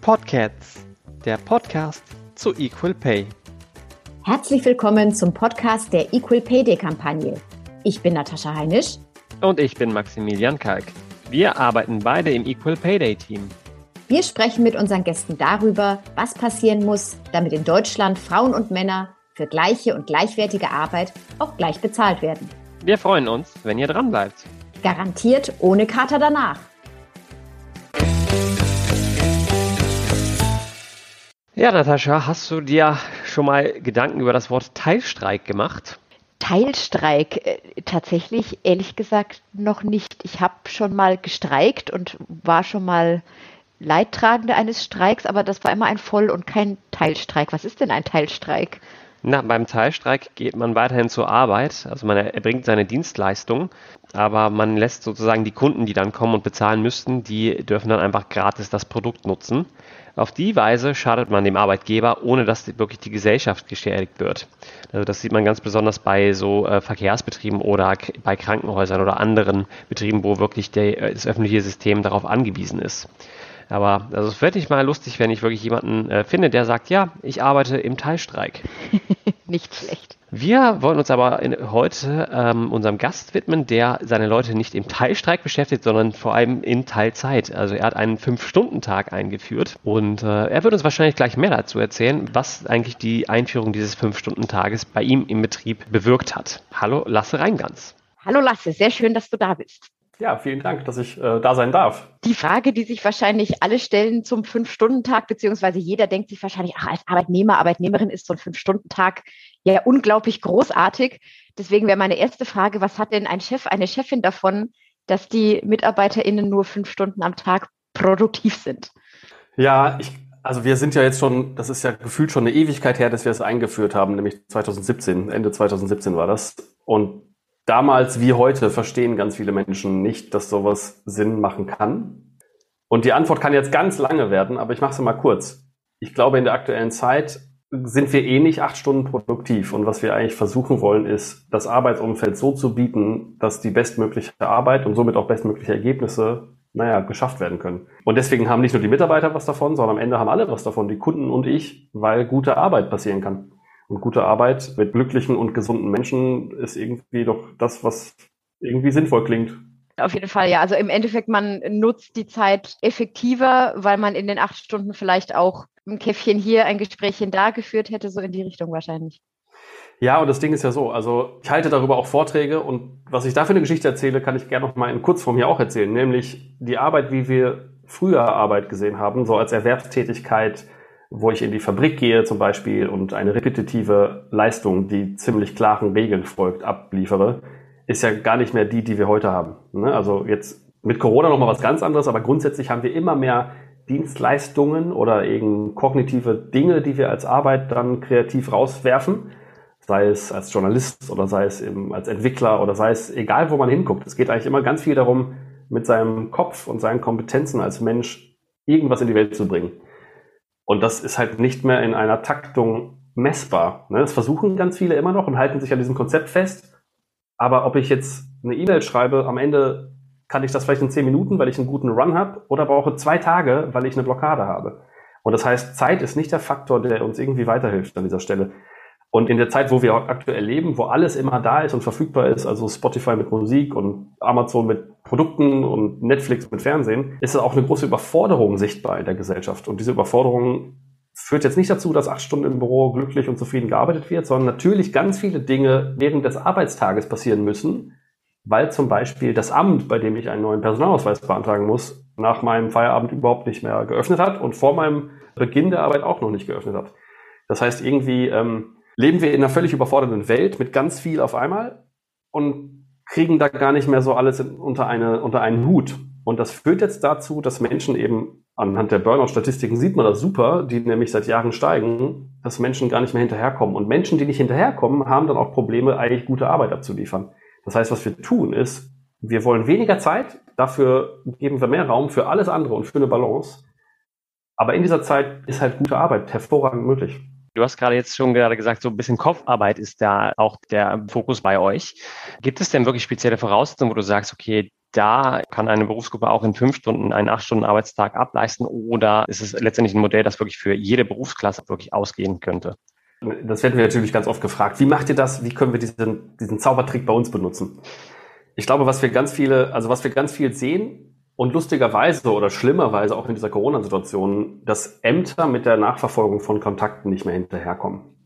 Podcats, der Podcast zu Equal Pay. Herzlich willkommen zum Podcast der Equal Pay Day Kampagne. Ich bin Natascha Heinisch. Und ich bin Maximilian Kalk. Wir arbeiten beide im Equal Pay Day Team. Wir sprechen mit unseren Gästen darüber, was passieren muss, damit in Deutschland Frauen und Männer für gleiche und gleichwertige Arbeit auch gleich bezahlt werden. Wir freuen uns, wenn ihr dran bleibt. Garantiert ohne Kater danach. Ja, Natascha, hast du dir schon mal Gedanken über das Wort Teilstreik gemacht? Teilstreik tatsächlich, ehrlich gesagt, noch nicht. Ich habe schon mal gestreikt und war schon mal Leidtragende eines Streiks, aber das war immer ein Voll- und kein Teilstreik. Was ist denn ein Teilstreik? Na, beim Teilstreik geht man weiterhin zur Arbeit, also man erbringt seine Dienstleistung, aber man lässt sozusagen die Kunden, die dann kommen und bezahlen müssten, die dürfen dann einfach gratis das Produkt nutzen. Auf die Weise schadet man dem Arbeitgeber, ohne dass wirklich die Gesellschaft geschädigt wird. Also das sieht man ganz besonders bei so Verkehrsbetrieben oder bei Krankenhäusern oder anderen Betrieben, wo wirklich das öffentliche System darauf angewiesen ist. Aber also es wäre mal lustig, wenn ich wirklich jemanden finde, der sagt, ja, ich arbeite im Teilstreik. Nicht schlecht. Wir wollen uns aber heute unserem Gast widmen, der seine Leute nicht im Teilstreik beschäftigt, sondern vor allem in Teilzeit. Also er hat einen 5-Stunden-Tag eingeführt und er wird uns wahrscheinlich gleich mehr dazu erzählen, was eigentlich die Einführung dieses 5-Stunden-Tages bei ihm im Betrieb bewirkt hat. Hallo Lasse Rheingans. Hallo Lasse, sehr schön, dass du da bist. Ja, vielen Dank, dass ich da sein darf. Die Frage, die sich wahrscheinlich alle stellen zum 5-Stunden-Tag, beziehungsweise jeder denkt sich wahrscheinlich, ach, als Arbeitnehmer, Arbeitnehmerin ist so ein 5-Stunden-Tag ja unglaublich großartig. Deswegen wäre meine erste Frage, was hat denn ein Chef, eine Chefin davon, dass die MitarbeiterInnen nur 5 Stunden am Tag produktiv sind? Ja, also wir sind ja jetzt schon, das ist ja gefühlt schon eine Ewigkeit her, dass wir es eingeführt haben, nämlich 2017, Ende 2017 war das. Und damals wie heute verstehen ganz viele Menschen nicht, dass sowas Sinn machen kann. Und die Antwort kann jetzt ganz lange werden, aber ich mache es mal kurz. Ich glaube, in der aktuellen Zeit sind wir eh nicht 8 Stunden produktiv. Und was wir eigentlich versuchen wollen, ist, das Arbeitsumfeld so zu bieten, dass die bestmögliche Arbeit und somit auch bestmögliche Ergebnisse, geschafft werden können. Und deswegen haben nicht nur die Mitarbeiter was davon, sondern am Ende haben alle was davon, die Kunden und ich, weil gute Arbeit passieren kann. Und gute Arbeit mit glücklichen und gesunden Menschen ist irgendwie doch das, was irgendwie sinnvoll klingt. Auf jeden Fall, ja. Also im Endeffekt, man nutzt die Zeit effektiver, weil man in den 8 Stunden vielleicht auch ein Käffchen hier, ein Gesprächchen da geführt hätte, so in die Richtung wahrscheinlich. Ja, und das Ding ist ja so, also ich halte darüber auch Vorträge und was ich da für eine Geschichte erzähle, kann ich gerne noch mal in Kurzform hier auch erzählen, nämlich die Arbeit, wie wir früher Arbeit gesehen haben, so als Erwerbstätigkeit, wo ich in die Fabrik gehe zum Beispiel und eine repetitive Leistung, die ziemlich klaren Regeln folgt, abliefere, ist ja gar nicht mehr die wir heute haben. Also jetzt mit Corona nochmal was ganz anderes, aber grundsätzlich haben wir immer mehr Dienstleistungen oder eben kognitive Dinge, die wir als Arbeit dann kreativ rauswerfen, sei es als Journalist oder sei es eben als Entwickler oder sei es egal, wo man hinguckt. Es geht eigentlich immer ganz viel darum, mit seinem Kopf und seinen Kompetenzen als Mensch irgendwas in die Welt zu bringen. Und das ist halt nicht mehr in einer Taktung messbar. Das versuchen ganz viele immer noch und halten sich an diesem Konzept fest. Aber ob ich jetzt eine E-Mail schreibe, am Ende kann ich das vielleicht in 10 Minuten, weil ich einen guten Run habe, oder brauche 2 Tage, weil ich eine Blockade habe. Und das heißt, Zeit ist nicht der Faktor, der uns irgendwie weiterhilft an dieser Stelle. Und in der Zeit, wo wir aktuell leben, wo alles immer da ist und verfügbar ist, also Spotify mit Musik und Amazon mit Produkten und Netflix mit Fernsehen, ist es auch eine große Überforderung sichtbar in der Gesellschaft. Und diese Überforderung führt jetzt nicht dazu, dass 8 Stunden im Büro glücklich und zufrieden gearbeitet wird, sondern natürlich ganz viele Dinge während des Arbeitstages passieren müssen, weil zum Beispiel das Amt, bei dem ich einen neuen Personalausweis beantragen muss, nach meinem Feierabend überhaupt nicht mehr geöffnet hat und vor meinem Beginn der Arbeit auch noch nicht geöffnet hat. Das heißt irgendwie leben wir in einer völlig überfordernden Welt mit ganz viel auf einmal und kriegen da gar nicht mehr so alles unter einen Hut. Und das führt jetzt dazu, dass Menschen eben, anhand der Burnout-Statistiken sieht man das super, die nämlich seit Jahren steigen, dass Menschen gar nicht mehr hinterherkommen. Und Menschen, die nicht hinterherkommen, haben dann auch Probleme, eigentlich gute Arbeit abzuliefern. Das heißt, was wir tun ist, wir wollen weniger Zeit, dafür geben wir mehr Raum für alles andere und für eine Balance. Aber in dieser Zeit ist halt gute Arbeit hervorragend möglich. Du hast gerade jetzt schon gerade gesagt, so ein bisschen Kopfarbeit ist da auch der Fokus bei euch. Gibt es denn wirklich spezielle Voraussetzungen, wo du sagst, okay, da kann eine Berufsgruppe auch in 5 Stunden einen 8-Stunden-Arbeitstag ableisten, oder ist es letztendlich ein Modell, das wirklich für jede Berufsklasse wirklich ausgehen könnte? Das werden wir natürlich ganz oft gefragt. Wie macht ihr das? Wie können wir diesen Zaubertrick bei uns benutzen? Ich glaube, was wir ganz viel sehen und lustigerweise oder schlimmerweise auch in dieser Corona-Situation, dass Ämter mit der Nachverfolgung von Kontakten nicht mehr hinterherkommen.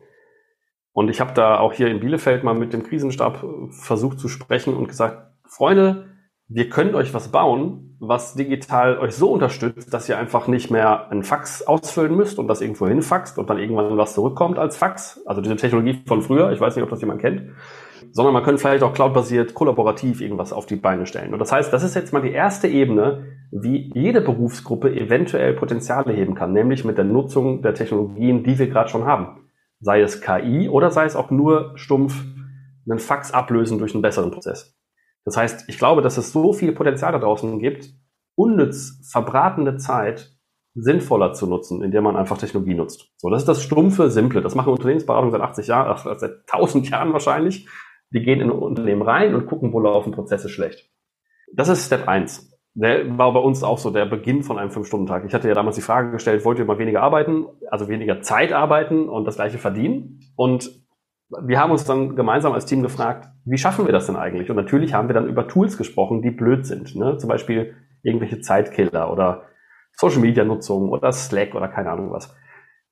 Und ich habe da auch hier in Bielefeld mal mit dem Krisenstab versucht zu sprechen und gesagt, Freunde, wir können euch was bauen, was digital euch so unterstützt, dass ihr einfach nicht mehr einen Fax ausfüllen müsst und das irgendwo hinfaxt und dann irgendwann was zurückkommt als Fax. Also diese Technologie von früher, ich weiß nicht, ob das jemand kennt, sondern man kann vielleicht auch cloudbasiert, kollaborativ irgendwas auf die Beine stellen. Und das heißt, das ist jetzt mal die erste Ebene, wie jede Berufsgruppe eventuell Potenziale heben kann, nämlich mit der Nutzung der Technologien, die wir gerade schon haben. Sei es KI oder sei es auch nur stumpf einen Fax ablösen durch einen besseren Prozess. Das heißt, ich glaube, dass es so viel Potenzial da draußen gibt, unnütz verbratene Zeit sinnvoller zu nutzen, indem man einfach Technologie nutzt. So, das ist das stumpfe, simple. Das machen Unternehmensberatungen seit 80 Jahren, seit 1000 Jahren wahrscheinlich. Die gehen in ein Unternehmen rein und gucken, wo laufen Prozesse schlecht. Das ist Step 1. Der war bei uns auch so der Beginn von einem 5-Stunden-Tag. Ich hatte ja damals die Frage gestellt, wollt ihr mal weniger arbeiten, also weniger Zeit arbeiten und das Gleiche verdienen? Und wir haben uns dann gemeinsam als Team gefragt, wie schaffen wir das denn eigentlich? Und natürlich haben wir dann über Tools gesprochen, die blöd sind, ne? Zum Beispiel irgendwelche Zeitkiller oder Social-Media-Nutzung oder Slack oder keine Ahnung was.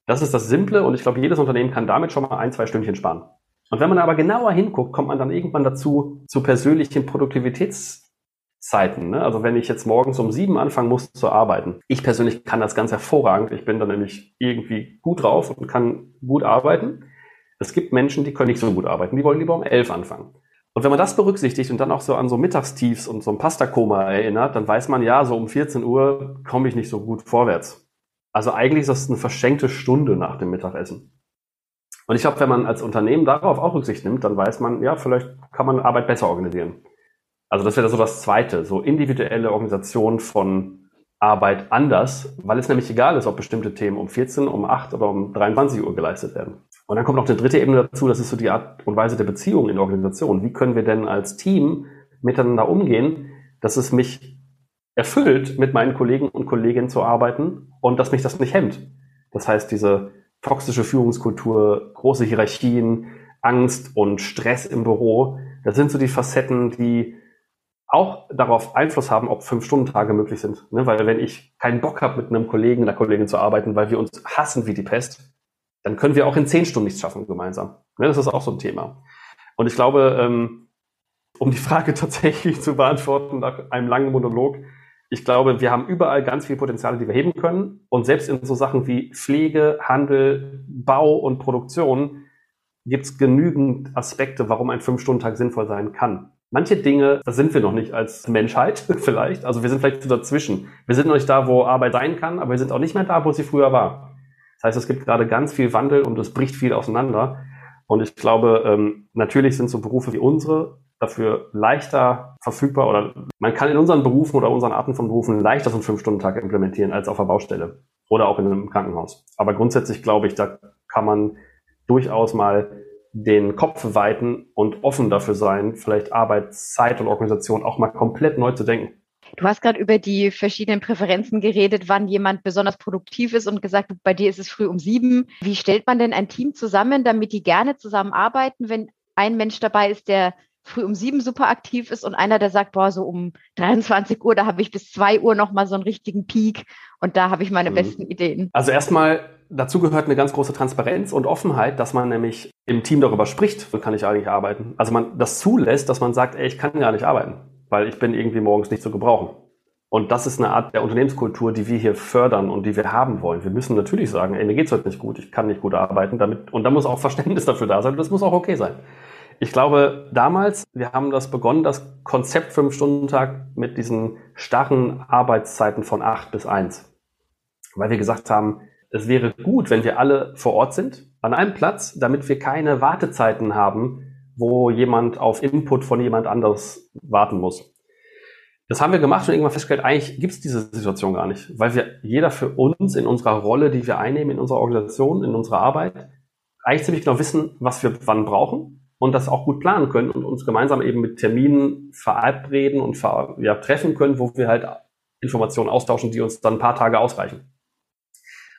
Das ist das Simple und ich glaube, jedes Unternehmen kann damit schon mal 1-2 Stündchen sparen. Und wenn man aber genauer hinguckt, kommt man dann irgendwann dazu, zu persönlichen Produktivitätszeiten, ne? Also wenn ich jetzt morgens um 7 anfangen muss zu arbeiten, ich persönlich kann das ganz hervorragend, ich bin dann nämlich irgendwie gut drauf und kann gut arbeiten. Es gibt Menschen, die können nicht so gut arbeiten, die wollen lieber um 11 anfangen. Und wenn man das berücksichtigt und dann auch so an so Mittagstiefs und so ein Pastakoma erinnert, dann weiß man, ja, so um 14 Uhr komme ich nicht so gut vorwärts. Also eigentlich ist das eine verschenkte Stunde nach dem Mittagessen. Und ich glaube, wenn man als Unternehmen darauf auch Rücksicht nimmt, dann weiß man, ja, vielleicht kann man Arbeit besser organisieren. Also das wäre so das Zweite, so individuelle Organisation von Arbeit anders, weil es nämlich egal ist, ob bestimmte Themen um 14, um 8 oder um 23 Uhr geleistet werden. Und dann kommt noch eine dritte Ebene dazu, das ist so die Art und Weise der Beziehung in der Organisation. Wie können wir denn als Team miteinander umgehen, dass es mich erfüllt, mit meinen Kollegen und Kolleginnen zu arbeiten und dass mich das nicht hemmt? Das heißt, diese toxische Führungskultur, große Hierarchien, Angst und Stress im Büro, das sind so die Facetten, die auch darauf Einfluss haben, ob 5-Stunden-Tage möglich sind. Ne? Weil wenn ich keinen Bock habe, mit einem Kollegen, einer Kollegin zu arbeiten, weil wir uns hassen wie die Pest, dann können wir auch in 10 Stunden nichts schaffen gemeinsam. Ne? Das ist auch so ein Thema. Und ich glaube, um die Frage tatsächlich zu beantworten nach einem langen Monolog, ich glaube, wir haben überall ganz viele Potenziale, die wir heben können. Und selbst in so Sachen wie Pflege, Handel, Bau und Produktion gibt es genügend Aspekte, warum ein 5-Stunden-Tag sinnvoll sein kann. Manche Dinge, da sind wir noch nicht als Menschheit vielleicht, also wir sind vielleicht so dazwischen. Wir sind noch nicht da, wo Arbeit sein kann, aber wir sind auch nicht mehr da, wo sie früher war. Das heißt, es gibt gerade ganz viel Wandel und es bricht viel auseinander. Und ich glaube, natürlich sind so Berufe wie unsere dafür leichter verfügbar oder man kann in unseren Berufen oder unseren Arten von Berufen leichter so einen 5-Stunden-Tag implementieren als auf der Baustelle oder auch in einem Krankenhaus. Aber grundsätzlich glaube ich, da kann man durchaus mal den Kopf weiten und offen dafür sein, vielleicht Arbeitszeit und Organisation auch mal komplett neu zu denken. Du hast gerade über die verschiedenen Präferenzen geredet, wann jemand besonders produktiv ist und gesagt, bei dir ist es früh um 7. Wie stellt man denn ein Team zusammen, damit die gerne zusammenarbeiten, wenn ein Mensch dabei ist, der früh um 7 super aktiv ist und einer, der sagt, boah, so um 23 Uhr, da habe ich bis 2 Uhr nochmal so einen richtigen Peak und da habe ich meine besten Ideen. Also erstmal, dazu gehört eine ganz große Transparenz und Offenheit, dass man nämlich im Team darüber spricht, wann kann ich eigentlich arbeiten. Also man das zulässt, dass man sagt, ey, ich kann gar nicht arbeiten, weil ich bin irgendwie morgens nicht zu gebrauchen. Und das ist eine Art der Unternehmenskultur, die wir hier fördern und die wir haben wollen. Wir müssen natürlich sagen, ey, mir geht's heute nicht gut, ich kann nicht gut arbeiten. Und da muss auch Verständnis dafür da sein und das muss auch okay sein. Ich glaube, damals, wir haben das begonnen, das Konzept 5-Stunden-Tag mit diesen starren Arbeitszeiten von 8 bis 1. Weil wir gesagt haben, es wäre gut, wenn wir alle vor Ort sind, an einem Platz, damit wir keine Wartezeiten haben, wo jemand auf Input von jemand anders warten muss. Das haben wir gemacht und irgendwann festgestellt, eigentlich gibt es diese Situation gar nicht, weil wir jeder für uns in unserer Rolle, die wir einnehmen, in unserer Organisation, in unserer Arbeit, eigentlich ziemlich genau wissen, was wir wann brauchen und das auch gut planen können und uns gemeinsam eben mit Terminen verabreden und treffen können, wo wir halt Informationen austauschen, die uns dann ein paar Tage ausreichen.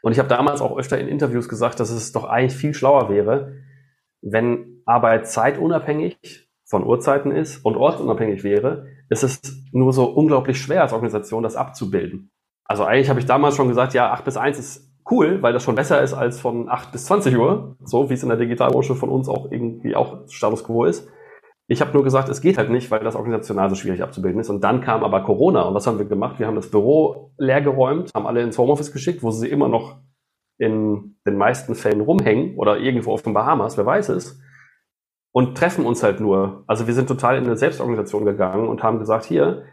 Und ich habe damals auch öfter in Interviews gesagt, dass es doch eigentlich viel schlauer wäre, wenn Arbeit zeitunabhängig von Uhrzeiten ist und ortsunabhängig wäre. Es ist nur so unglaublich schwer als Organisation, das abzubilden. Also eigentlich habe ich damals schon gesagt, ja, 8 bis 1 ist cool, weil das schon besser ist als von 8 bis 20 Uhr, so wie es in der Digitalbranche von uns auch irgendwie auch Status Quo ist. Ich habe nur gesagt, es geht halt nicht, weil das organisational so schwierig abzubilden ist. Und dann kam aber Corona. Und was haben wir gemacht? Wir haben das Büro leer geräumt, haben alle ins Homeoffice geschickt, wo sie immer noch in den meisten Fällen rumhängen oder irgendwo auf den Bahamas, wer weiß es, und treffen uns halt nur. Also wir sind total in eine Selbstorganisation gegangen und haben gesagt, hier,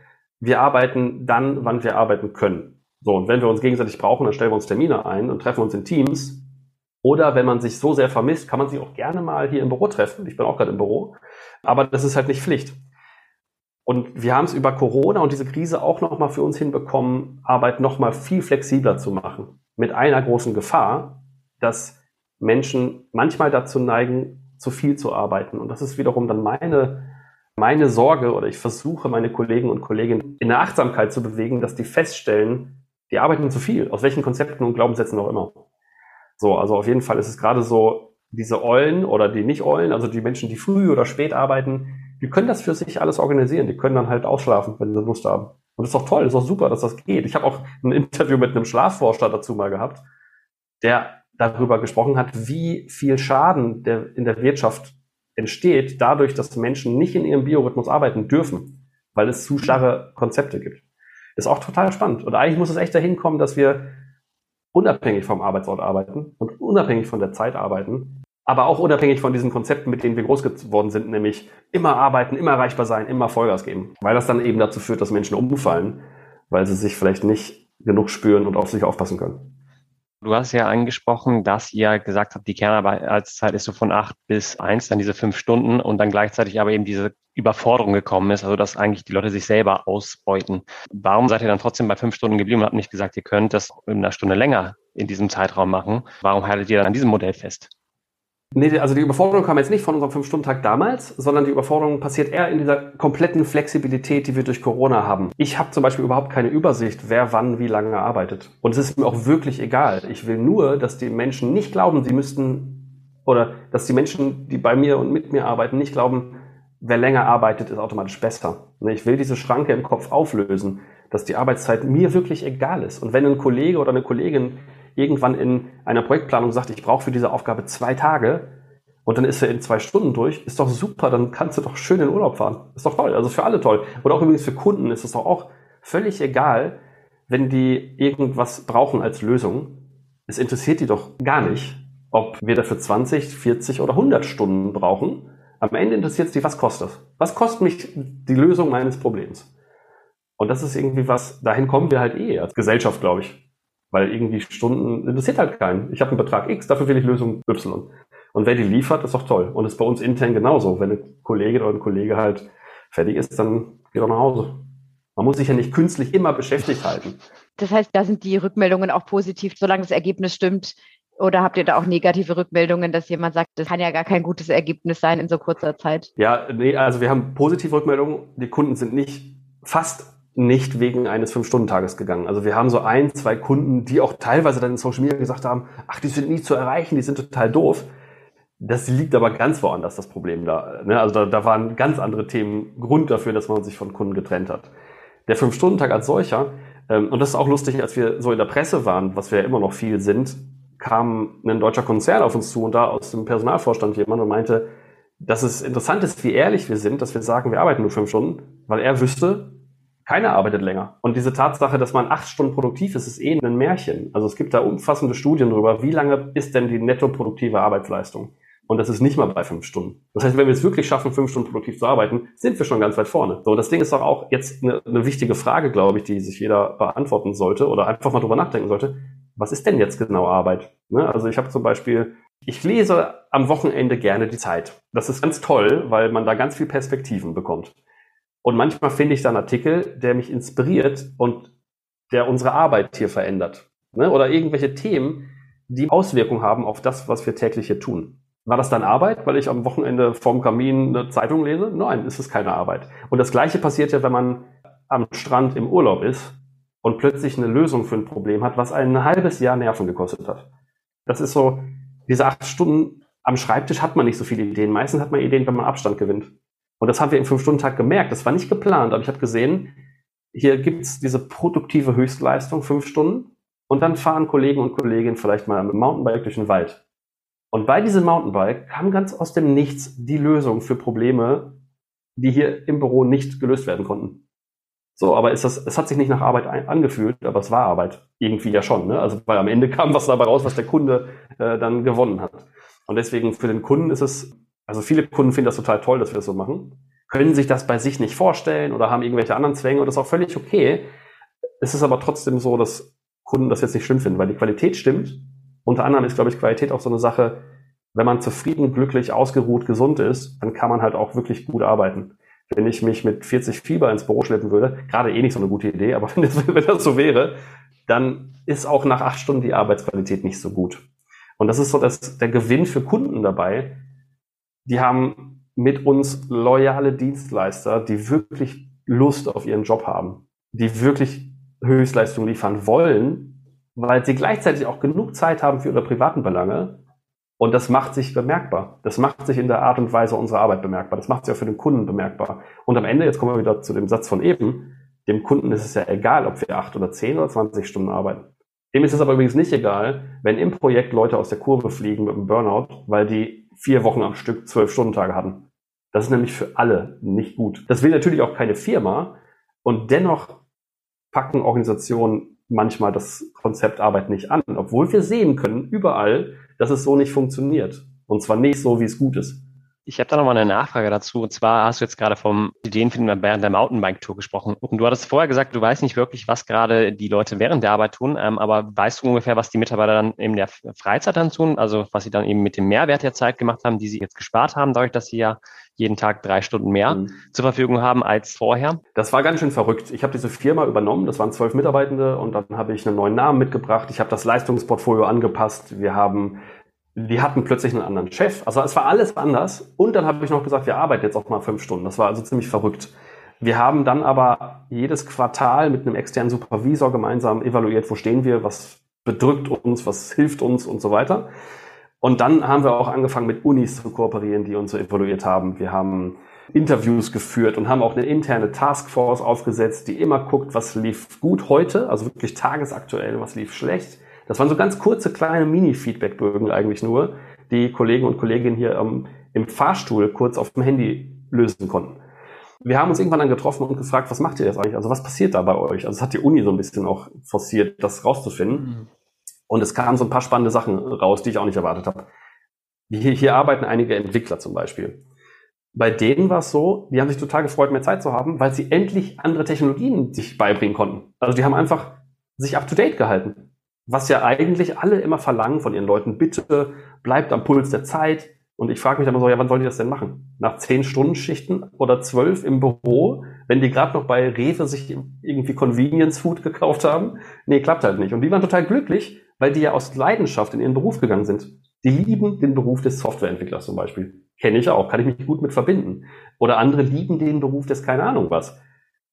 wir arbeiten dann, wann wir arbeiten können. So, und wenn wir uns gegenseitig brauchen, dann stellen wir uns Termine ein und treffen uns in Teams. Oder wenn man sich so sehr vermisst, kann man sich auch gerne mal hier im Büro treffen. Ich bin auch gerade im Büro. Aber das ist halt nicht Pflicht. Und wir haben es über Corona und diese Krise auch nochmal für uns hinbekommen, Arbeit nochmal viel flexibler zu machen. Mit einer großen Gefahr, dass Menschen manchmal dazu neigen, zu viel zu arbeiten. Und das ist wiederum dann meine Sorge, oder ich versuche, meine Kollegen und Kolleginnen in der Achtsamkeit zu bewegen, dass die feststellen, die arbeiten zu viel, aus welchen Konzepten und Glaubenssätzen auch immer. So, also auf jeden Fall ist es gerade so, diese Eulen oder die Nicht-Eulen, also die Menschen, die früh oder spät arbeiten, die können das für sich alles organisieren. Die können dann halt ausschlafen, wenn sie Lust haben. Und das ist doch toll, das ist doch super, dass das geht. Ich habe auch ein Interview mit einem Schlafforscher dazu mal gehabt, der darüber gesprochen hat, wie viel Schaden in der Wirtschaft entsteht, dadurch, dass Menschen nicht in ihrem Biorhythmus arbeiten dürfen, weil es zu starre Konzepte gibt. Ist auch total spannend. Und eigentlich muss es echt dahin kommen, dass wir unabhängig vom Arbeitsort arbeiten und unabhängig von der Zeit arbeiten, aber auch unabhängig von diesen Konzepten, mit denen wir groß geworden sind, nämlich immer arbeiten, immer erreichbar sein, immer Vollgas geben. Weil das dann eben dazu führt, dass Menschen umfallen, weil sie sich vielleicht nicht genug spüren und auf sich aufpassen können. Du hast ja angesprochen, dass ihr gesagt habt, die Kernarbeitszeit ist so von 8 bis 1, dann diese 5 Stunden und dann gleichzeitig aber eben diese Überforderung gekommen ist, also dass eigentlich die Leute sich selber ausbeuten. Warum seid ihr dann trotzdem bei 5 Stunden geblieben und habt nicht gesagt, ihr könnt das in einer Stunde länger in diesem Zeitraum machen? Warum haltet ihr dann an diesem Modell fest? Nee, also die Überforderung kam jetzt nicht von unserem 5-Stunden-Tag damals, sondern die Überforderung passiert eher in dieser kompletten Flexibilität, die wir durch Corona haben. Ich habe zum Beispiel überhaupt keine Übersicht, wer wann wie lange arbeitet. Und es ist mir auch wirklich egal. Ich will nur, dass die Menschen nicht glauben, sie müssten, oder dass die Menschen, die bei mir und mit mir arbeiten, nicht glauben, wer länger arbeitet, ist automatisch besser. Ich will diese Schranke im Kopf auflösen, dass die Arbeitszeit mir wirklich egal ist. Und wenn ein Kollege oder eine Kollegin irgendwann in einer Projektplanung sagt, ich brauche für diese Aufgabe 2 Tage und dann ist er in 2 Stunden durch, ist doch super, dann kannst du doch schön in Urlaub fahren. Ist doch toll, also für alle toll. Oder auch übrigens für Kunden ist es doch auch völlig egal, wenn die irgendwas brauchen als Lösung. Es interessiert die doch gar nicht, ob wir dafür 20, 40 oder 100 Stunden brauchen. Am Ende interessiert es die, was kostet es? Was kostet mich die Lösung meines Problems? Und das ist irgendwie was, dahin kommen wir halt als Gesellschaft, glaube ich. Weil irgendwie Stunden interessiert halt keinen. Ich habe einen Betrag X, dafür will ich Lösung Y. Und wer die liefert, ist doch toll. Und das ist bei uns intern genauso. Wenn eine Kollegin oder ein Kollege halt fertig ist, dann geht er nach Hause. Man muss sich ja nicht künstlich immer beschäftigt halten. Das heißt, da sind die Rückmeldungen auch positiv, solange das Ergebnis stimmt. Oder habt ihr da auch negative Rückmeldungen, dass jemand sagt, das kann ja gar kein gutes Ergebnis sein in so kurzer Zeit? Ja, nee, also wir haben positive Rückmeldungen. Die Kunden sind fast nicht wegen eines 5-Stunden-Tages gegangen. Also wir haben so 1, 2 Kunden, die auch teilweise dann in Social Media gesagt haben, ach, die sind nie zu erreichen, die sind total doof. Das liegt aber ganz woanders, das Problem da. Also da waren ganz andere Themen Grund dafür, dass man sich von Kunden getrennt hat. Der 5-Stunden-Tag als solcher, und das ist auch lustig, als wir so in der Presse waren, was wir ja immer noch viel sind, kam ein deutscher Konzern auf uns zu und da aus dem Personalvorstand jemand und meinte, dass es interessant ist, wie ehrlich wir sind, dass wir sagen, wir arbeiten nur 5 Stunden, weil er wüsste, keiner arbeitet länger. Und diese Tatsache, dass man 8 Stunden produktiv ist, ist eh ein Märchen. Also es gibt da umfassende Studien darüber, wie lange ist denn die nettoproduktive Arbeitsleistung? Und das ist nicht mal bei 5 Stunden. Das heißt, wenn wir es wirklich schaffen, 5 Stunden produktiv zu arbeiten, sind wir schon ganz weit vorne. So, das Ding ist doch auch jetzt eine wichtige Frage, glaube ich, die sich jeder beantworten sollte oder einfach mal drüber nachdenken sollte. Was ist denn jetzt genau Arbeit? Also ich habe zum Beispiel, ich lese am Wochenende gerne die Zeit. Das ist ganz toll, weil man da ganz viel Perspektiven bekommt. Und manchmal finde ich da einen Artikel, der mich inspiriert und der unsere Arbeit hier verändert. Oder irgendwelche Themen, die Auswirkungen haben auf das, was wir täglich hier tun. War das dann Arbeit, weil ich am Wochenende vorm Kamin eine Zeitung lese? Nein, es ist keine Arbeit. Und das Gleiche passiert ja, wenn man am Strand im Urlaub ist und plötzlich eine Lösung für ein Problem hat, was einen ein halbes Jahr Nerven gekostet hat. Das ist so, diese 8 Stunden am Schreibtisch hat man nicht so viele Ideen. Meistens hat man Ideen, wenn man Abstand gewinnt. Und das haben wir im 5-Stunden-Tag gemerkt. Das war nicht geplant, aber ich habe gesehen, hier gibt es diese produktive Höchstleistung, 5 Stunden. Und dann fahren Kollegen und Kolleginnen vielleicht mal mit dem Mountainbike durch den Wald. Und bei diesem Mountainbike kam ganz aus dem Nichts die Lösung für Probleme, die hier im Büro nicht gelöst werden konnten. So, aber es hat sich nicht nach Arbeit angefühlt, aber es war Arbeit. Irgendwie ja schon, ne? Also, weil am Ende kam was dabei raus, was der Kunde dann gewonnen hat. Und deswegen für den Kunden ist es, also viele Kunden finden das total toll, dass wir das so machen, können sich das bei sich nicht vorstellen oder haben irgendwelche anderen Zwänge und das ist auch völlig okay. Es ist aber trotzdem so, dass Kunden das jetzt nicht schlimm finden, weil die Qualität stimmt. Unter anderem ist, glaube ich, Qualität auch so eine Sache, wenn man zufrieden, glücklich, ausgeruht, gesund ist, dann kann man halt auch wirklich gut arbeiten. Wenn ich mich mit 40 Fieber ins Büro schleppen würde, gerade eh nicht so eine gute Idee, aber wenn das so wäre, dann ist auch nach 8 Stunden die Arbeitsqualität nicht so gut. Und das ist so der Gewinn für Kunden dabei. Die haben mit uns loyale Dienstleister, die wirklich Lust auf ihren Job haben, die wirklich Höchstleistung liefern wollen, weil sie gleichzeitig auch genug Zeit haben für ihre privaten Belange. Und das macht sich bemerkbar. Das macht sich in der Art und Weise unserer Arbeit bemerkbar. Das macht sich auch für den Kunden bemerkbar. Und am Ende, jetzt kommen wir wieder zu dem Satz von eben, dem Kunden ist es ja egal, ob wir 8 oder 10 oder 20 Stunden arbeiten. Dem ist es aber übrigens nicht egal, wenn im Projekt Leute aus der Kurve fliegen mit einem Burnout, weil die 4 Wochen am Stück 12-Stunden-Tage hatten. Das ist nämlich für alle nicht gut. Das will natürlich auch keine Firma. Und dennoch packen Organisationen manchmal das Konzept Arbeit nicht an, obwohl wir sehen können, überall, dass es so nicht funktioniert. Und zwar nicht so, wie es gut ist. Ich habe da nochmal eine Nachfrage dazu. Und zwar hast du jetzt gerade vom Ideenfinden während der Mountainbike-Tour gesprochen. Und du hattest vorher gesagt, du weißt nicht wirklich, was gerade die Leute während der Arbeit tun, aber weißt du ungefähr, was die Mitarbeiter dann in der Freizeit dann tun? Also was sie dann eben mit dem Mehrwert der Zeit gemacht haben, die sie jetzt gespart haben, dadurch, dass sie ja jeden Tag 3 Stunden mehr zur Verfügung haben als vorher. Das war ganz schön verrückt. Ich habe diese Firma übernommen, das waren 12 Mitarbeitende und dann habe ich einen neuen Namen mitgebracht. Ich habe das Leistungsportfolio angepasst. Die hatten plötzlich einen anderen Chef. Also es war alles anders. Und dann habe ich noch gesagt, wir arbeiten jetzt auch mal 5 Stunden. Das war also ziemlich verrückt. Wir haben dann aber jedes Quartal mit einem externen Supervisor gemeinsam evaluiert, wo stehen wir, was bedrückt uns, was hilft uns und so weiter. Und dann haben wir auch angefangen, mit Unis zu kooperieren, die uns so evaluiert haben. Wir haben Interviews geführt und haben auch eine interne Taskforce aufgesetzt, die immer guckt, was lief gut heute, also wirklich tagesaktuell, was lief schlecht. Das waren so ganz kurze, kleine Mini-Feedback-Bögen eigentlich nur, die Kollegen und Kolleginnen hier im Fahrstuhl kurz auf dem Handy lösen konnten. Wir haben uns irgendwann dann getroffen und gefragt, was macht ihr jetzt eigentlich? Also was passiert da bei euch? Also es hat die Uni so ein bisschen auch forciert, das rauszufinden. Und es kamen so ein paar spannende Sachen raus, die ich auch nicht erwartet habe. Hier arbeiten einige Entwickler zum Beispiel. Bei denen war es so, die haben sich total gefreut, mehr Zeit zu haben, weil sie endlich andere Technologien sich beibringen konnten. Also die haben einfach sich up-to-date gehalten. Was ja eigentlich alle immer verlangen von ihren Leuten. Bitte bleibt am Puls der Zeit. Und ich frage mich dann immer so, ja, wann sollen die das denn machen? Nach 10-Stunden-Schichten oder 12 im Büro, wenn die gerade noch bei Rewe sich irgendwie Convenience-Food gekauft haben? Nee, klappt halt nicht. Und die waren total glücklich, weil die ja aus Leidenschaft in ihren Beruf gegangen sind. Die lieben den Beruf des Softwareentwicklers zum Beispiel. Kenne ich auch, kann ich mich gut mit verbinden. Oder andere lieben den Beruf des keine Ahnung was.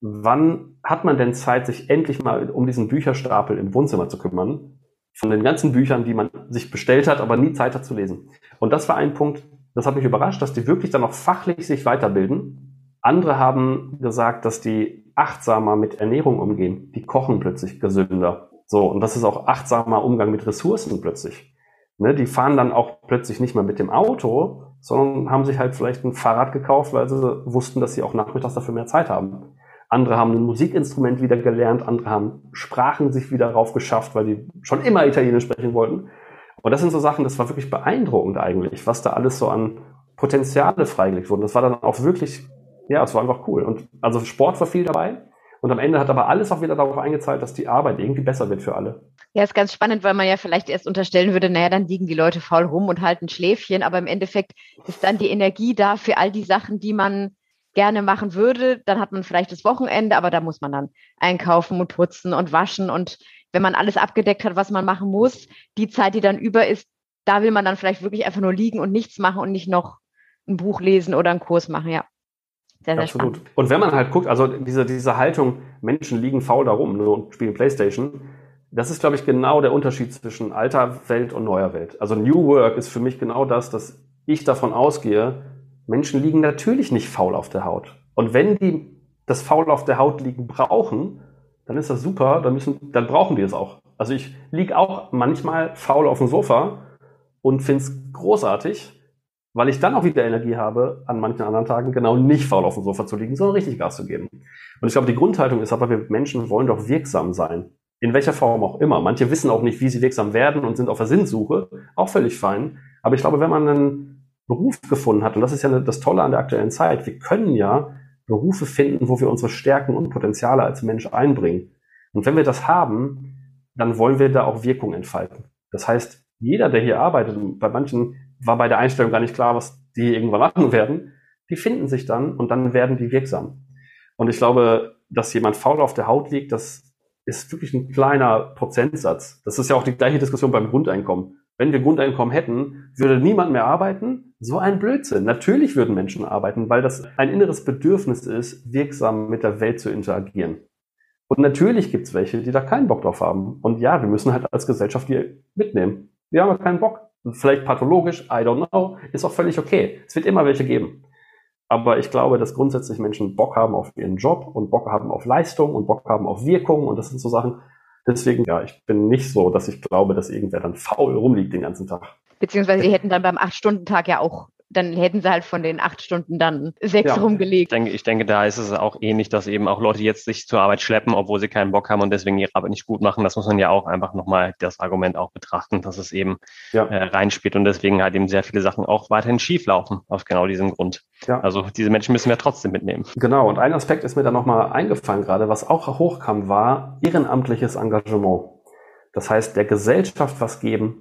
Wann hat man denn Zeit, sich endlich mal um diesen Bücherstapel im Wohnzimmer zu kümmern? Von den ganzen Büchern, die man sich bestellt hat, aber nie Zeit hat zu lesen. Und das war ein Punkt, das hat mich überrascht, dass die wirklich dann auch fachlich sich weiterbilden. Andere haben gesagt, dass die achtsamer mit Ernährung umgehen. Die kochen plötzlich gesünder. So, und das ist auch achtsamer Umgang mit Ressourcen plötzlich. Ne, die fahren dann auch plötzlich nicht mehr mit dem Auto, sondern haben sich halt vielleicht ein Fahrrad gekauft, weil sie wussten, dass sie auch nachmittags dafür mehr Zeit haben. Andere haben ein Musikinstrument wieder gelernt, andere haben Sprachen sich wieder raufgeschafft, weil die schon immer Italienisch sprechen wollten. Und das sind so Sachen, das war wirklich beeindruckend eigentlich, was da alles so an Potenziale freigelegt wurde. Das war dann auch wirklich, ja, es war einfach cool. Und also Sport war viel dabei. Und am Ende hat aber alles auch wieder darauf eingezahlt, dass die Arbeit irgendwie besser wird für alle. Ja, ist ganz spannend, weil man ja vielleicht erst unterstellen würde, naja, dann liegen die Leute faul rum und halten Schläfchen. Aber im Endeffekt ist dann die Energie da für all die Sachen, die man gerne machen würde. Dann hat man vielleicht das Wochenende, aber da muss man dann einkaufen und putzen und waschen. Und wenn man alles abgedeckt hat, was man machen muss, die Zeit, die dann über ist, da will man dann vielleicht wirklich einfach nur liegen und nichts machen und nicht noch ein Buch lesen oder einen Kurs machen, ja. Sehr, sehr absolut spannend. Und wenn man halt guckt, also diese Haltung, Menschen liegen faul darum und spielen Playstation, das ist, glaube ich, genau der Unterschied zwischen alter Welt und neuer Welt. Also New Work ist für mich genau das, dass ich davon ausgehe, Menschen liegen natürlich nicht faul auf der Haut. Und wenn die das faul auf der Haut liegen brauchen, dann ist das super, dann brauchen die es auch. Also ich liege auch manchmal faul auf dem Sofa und finde es großartig, weil ich dann auch wieder Energie habe, an manchen anderen Tagen genau nicht faul auf dem Sofa zu liegen, sondern richtig Gas zu geben. Und ich glaube, die Grundhaltung ist aber, wir Menschen wollen doch wirksam sein. In welcher Form auch immer. Manche wissen auch nicht, wie sie wirksam werden und sind auf der Sinnsuche. Auch völlig fein. Aber ich glaube, wenn man einen Beruf gefunden hat, und das ist ja das Tolle an der aktuellen Zeit, wir können ja Berufe finden, wo wir unsere Stärken und Potenziale als Mensch einbringen. Und wenn wir das haben, dann wollen wir da auch Wirkung entfalten. Das heißt, jeder, der hier arbeitet, bei manchen war bei der Einstellung gar nicht klar, was die irgendwann machen werden, die finden sich dann und dann werden die wirksam. Und ich glaube, dass jemand faul auf der Haut liegt, das ist wirklich ein kleiner Prozentsatz. Das ist ja auch die gleiche Diskussion beim Grundeinkommen. Wenn wir Grundeinkommen hätten, würde niemand mehr arbeiten. So ein Blödsinn. Natürlich würden Menschen arbeiten, weil das ein inneres Bedürfnis ist, wirksam mit der Welt zu interagieren. Und natürlich gibt es welche, die da keinen Bock drauf haben. Und ja, wir müssen halt als Gesellschaft die mitnehmen. Wir haben halt keinen Bock. Vielleicht pathologisch, I don't know, ist auch völlig okay. Es wird immer welche geben. Aber ich glaube, dass grundsätzlich Menschen Bock haben auf ihren Job und Bock haben auf Leistung und Bock haben auf Wirkung. Und das sind so Sachen. Deswegen, ja, ich bin nicht so, dass ich glaube, dass irgendwer dann faul rumliegt den ganzen Tag. Beziehungsweise die hätten dann beim 8-Stunden-Tag ja auch, dann hätten sie halt von den 8 Stunden dann 6 rumgelegt. Ich denke, da ist es auch ähnlich, dass eben auch Leute jetzt sich zur Arbeit schleppen, obwohl sie keinen Bock haben und deswegen ihre Arbeit nicht gut machen. Das muss man ja auch einfach nochmal das Argument auch betrachten, dass es eben reinspielt und deswegen halt eben sehr viele Sachen auch weiterhin schief laufen, aus genau diesem Grund. Ja. Also diese Menschen müssen wir trotzdem mitnehmen. Genau, und ein Aspekt ist mir da nochmal eingefallen gerade, was auch hochkam, war ehrenamtliches Engagement. Das heißt, der Gesellschaft was geben,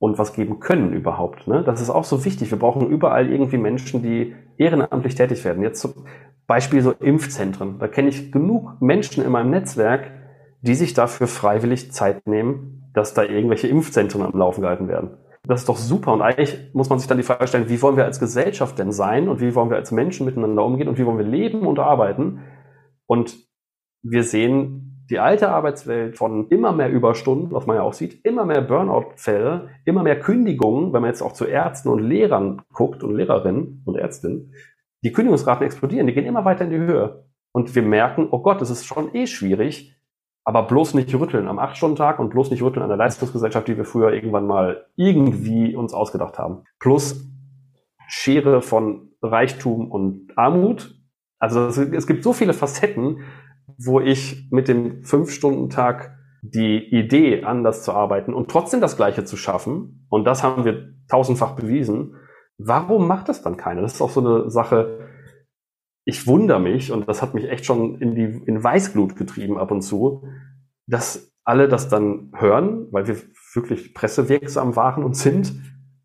und was geben können überhaupt. Ne? Das ist auch so wichtig. Wir brauchen überall irgendwie Menschen, die ehrenamtlich tätig werden. Jetzt zum Beispiel so Impfzentren. Da kenne ich genug Menschen in meinem Netzwerk, die sich dafür freiwillig Zeit nehmen, dass da irgendwelche Impfzentren am Laufen gehalten werden. Das ist doch super. Und eigentlich muss man sich dann die Frage stellen, wie wollen wir als Gesellschaft denn sein und wie wollen wir als Menschen miteinander umgehen und wie wollen wir leben und arbeiten? Und wir sehen die alte Arbeitswelt von immer mehr Überstunden, was man ja auch sieht, immer mehr Burnout-Fälle, immer mehr Kündigungen, wenn man jetzt auch zu Ärzten und Lehrern guckt und Lehrerinnen und Ärztinnen, die Kündigungsraten explodieren, die gehen immer weiter in die Höhe. Und wir merken, oh Gott, das ist schon schwierig, aber bloß nicht rütteln am 8-Stunden-Tag und bloß nicht rütteln an der Leistungsgesellschaft, die wir früher irgendwann mal irgendwie uns ausgedacht haben. Plus Schere von Reichtum und Armut. Also es gibt so viele Facetten, wo ich mit dem 5-Stunden-Tag die Idee, anders zu arbeiten und trotzdem das Gleiche zu schaffen, und das haben wir tausendfach bewiesen, warum macht das dann keiner? Das ist auch so eine Sache, ich wundere mich, und das hat mich echt schon in Weißglut getrieben ab und zu, dass alle das dann hören, weil wir wirklich pressewirksam waren und sind,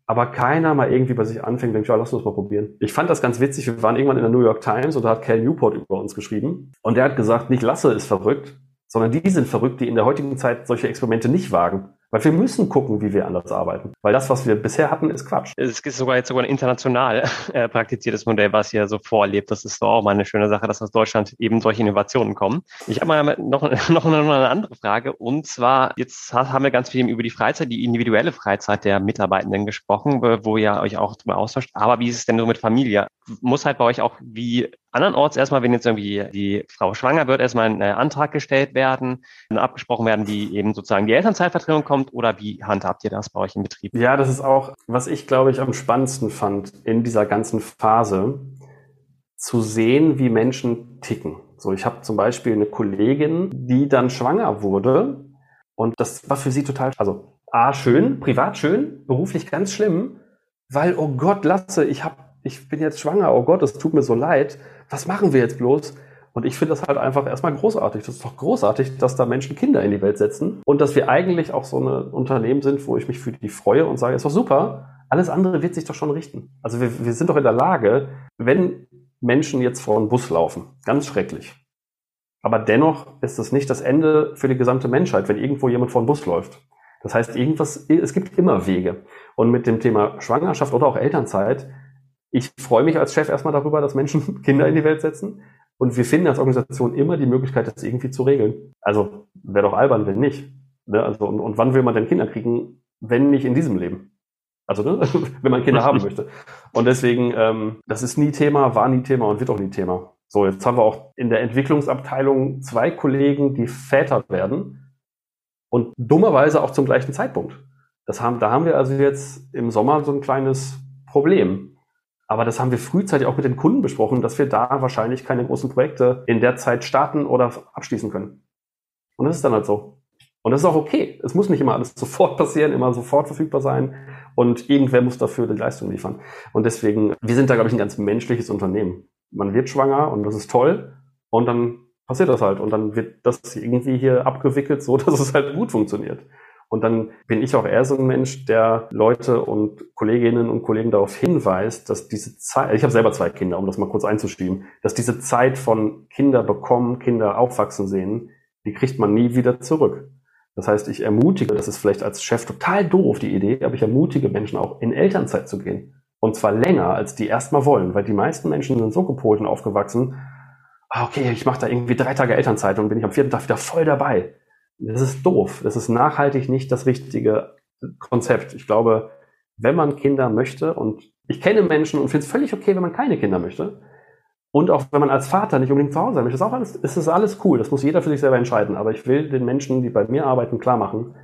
aber keiner mal irgendwie bei sich anfängt, denkt, ja, lass uns mal probieren. Ich fand das ganz witzig, wir waren irgendwann in der New York Times und da hat Cal Newport über uns geschrieben und der hat gesagt, nicht Lasse ist verrückt, sondern die sind verrückt, die in der heutigen Zeit solche Experimente nicht wagen. Weil wir müssen gucken, wie wir anders arbeiten. Weil das, was wir bisher hatten, ist Quatsch. Es ist sogar ein international praktiziertes Modell, was hier so vorlebt. Das ist doch auch mal eine schöne Sache, dass aus Deutschland eben solche Innovationen kommen. Ich habe mal noch eine andere Frage. Und zwar, jetzt haben wir ganz viel über die Freizeit, die individuelle Freizeit der Mitarbeitenden gesprochen, wo ihr euch auch drüber austauscht. Aber wie ist es denn so mit Familie? Muss halt bei euch auch wie andernorts erstmal, wenn jetzt irgendwie die Frau schwanger wird, erstmal ein Antrag gestellt werden, dann abgesprochen werden, wie eben sozusagen die Elternzeitvertretung kommt, oder wie handhabt ihr das bei euch im Betrieb? Ja, das ist auch, was ich, glaube ich, am spannendsten fand in dieser ganzen Phase, zu sehen, wie Menschen ticken. So, ich habe zum Beispiel eine Kollegin, die dann schwanger wurde und das war für sie total, also A, schön, privat schön, beruflich ganz schlimm, weil, oh Gott, Lasse, ich bin jetzt schwanger, oh Gott, es tut mir so leid, was machen wir jetzt bloß? Und ich finde das halt einfach erstmal großartig. Das ist doch großartig, dass da Menschen Kinder in die Welt setzen und dass wir eigentlich auch so ein Unternehmen sind, wo ich mich für die freue und sage, ist doch super, alles andere wird sich doch schon richten. Also wir sind doch in der Lage, wenn Menschen jetzt vor einen Bus laufen, ganz schrecklich. Aber dennoch ist es nicht das Ende für die gesamte Menschheit, wenn irgendwo jemand vor einen Bus läuft. Das heißt, es gibt immer Wege. Und mit dem Thema Schwangerschaft oder auch Elternzeit, ich freue mich als Chef erstmal darüber, dass Menschen Kinder in die Welt setzen. Und wir finden als Organisation immer die Möglichkeit, das irgendwie zu regeln. Also, wäre doch albern, wenn nicht. Ne? Also, und wann will man denn Kinder kriegen, wenn nicht in diesem Leben? Also, ne? Wenn man Kinder haben möchte. Und deswegen, das ist nie Thema, war nie Thema und wird auch nie Thema. So, jetzt haben wir auch in der Entwicklungsabteilung 2 Kollegen, die Väter werden. Und dummerweise auch zum gleichen Zeitpunkt. Da haben wir also jetzt im Sommer so ein kleines Problem. Aber das haben wir frühzeitig auch mit den Kunden besprochen, dass wir da wahrscheinlich keine großen Projekte in der Zeit starten oder abschließen können. Und das ist dann halt so. Und das ist auch okay. Es muss nicht immer alles sofort passieren, immer sofort verfügbar sein. Und irgendwer muss dafür die Leistung liefern. Und deswegen, wir sind da, glaube ich, ein ganz menschliches Unternehmen. Man wird schwanger und das ist toll. Und dann passiert das halt. Und dann wird das irgendwie hier abgewickelt, so dass es halt gut funktioniert. Und dann bin ich auch eher so ein Mensch, der Leute und Kolleginnen und Kollegen darauf hinweist, dass diese Zeit, ich habe selber 2 Kinder, um das mal kurz einzuschieben, dass diese Zeit von Kinder bekommen, Kinder aufwachsen sehen, die kriegt man nie wieder zurück. Das heißt, ich ermutige, das ist vielleicht als Chef total doof, die Idee, aber ich ermutige Menschen auch, in Elternzeit zu gehen. Und zwar länger, als die erstmal wollen, weil die meisten Menschen sind so gepolt und aufgewachsen, okay, ich mache da irgendwie 3 Tage Elternzeit und bin ich am 4. Tag wieder voll dabei. Das ist doof. Das ist nachhaltig nicht das richtige Konzept. Ich glaube, wenn man Kinder möchte, und ich kenne Menschen und finde es völlig okay, wenn man keine Kinder möchte, und auch wenn man als Vater nicht unbedingt zu Hause sein möchte, ist alles cool. Das muss jeder für sich selber entscheiden. Aber ich will den Menschen, die bei mir arbeiten, klar machen,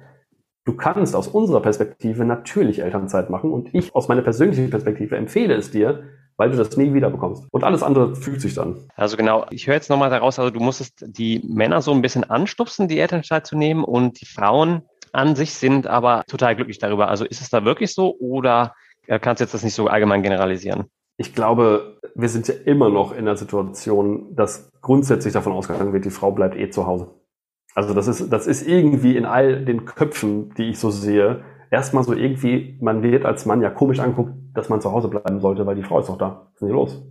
du kannst aus unserer Perspektive natürlich Elternzeit machen und ich aus meiner persönlichen Perspektive empfehle es dir, weil du das nie wieder bekommst. Und alles andere fügt sich dann. Also genau, ich höre jetzt nochmal daraus, also du musstest die Männer so ein bisschen anstupsen, die Elternzeit zu nehmen, und die Frauen an sich sind aber total glücklich darüber. Also ist es da wirklich so oder kannst du jetzt das nicht so allgemein generalisieren? Ich glaube, wir sind ja immer noch in der Situation, dass grundsätzlich davon ausgegangen wird, die Frau bleibt zu Hause. Also das ist irgendwie in all den Köpfen, die ich so sehe, erstmal so irgendwie, man wird als Mann ja komisch angeguckt, dass man zu Hause bleiben sollte, weil die Frau ist doch da. Was ist denn hier los?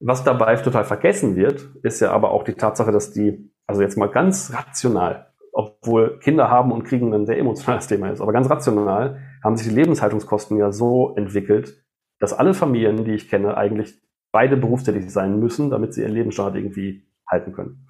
Was dabei total vergessen wird, ist ja aber auch die Tatsache, dass die, also jetzt mal ganz rational, obwohl Kinder haben und kriegen ein sehr emotionales Thema ist, aber ganz rational haben sich die Lebenshaltungskosten ja so entwickelt, dass alle Familien, die ich kenne, eigentlich beide berufstätig sein müssen, damit sie ihren Lebensstandard irgendwie halten können.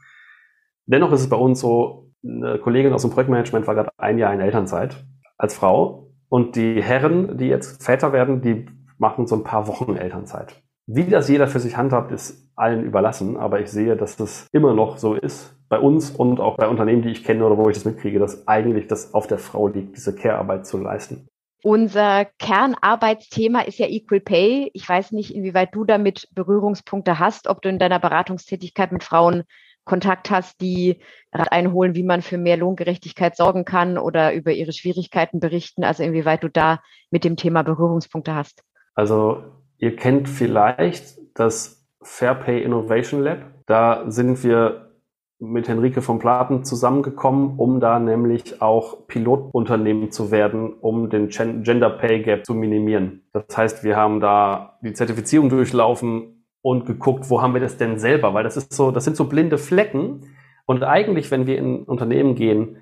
Dennoch ist es bei uns so, eine Kollegin aus dem Projektmanagement war gerade ein Jahr in Elternzeit als Frau und die Herren, die jetzt Väter werden, die machen so ein paar Wochen Elternzeit. Wie das jeder für sich handhabt, ist allen überlassen, aber ich sehe, dass das immer noch so ist bei uns und auch bei Unternehmen, die ich kenne oder wo ich das mitkriege, dass eigentlich das auf der Frau liegt, diese Care-Arbeit zu leisten. Unser Kernarbeitsthema ist ja Equal Pay. Ich weiß nicht, inwieweit du damit Berührungspunkte hast, ob du in deiner Beratungstätigkeit mit Frauen Kontakt hast, die Rat einholen, wie man für mehr Lohngerechtigkeit sorgen kann oder über ihre Schwierigkeiten berichten, also inwieweit du da mit dem Thema Berührungspunkte hast. Also ihr kennt vielleicht das Fair Pay Innovation Lab. Da sind wir mit Henrike von Platen zusammengekommen, um da nämlich auch Pilotunternehmen zu werden, um den Gender Pay Gap zu minimieren. Das heißt, wir haben da die Zertifizierung durchlaufen und geguckt, wo haben wir das denn selber? Weil das sind so blinde Flecken. Und eigentlich, wenn wir in Unternehmen gehen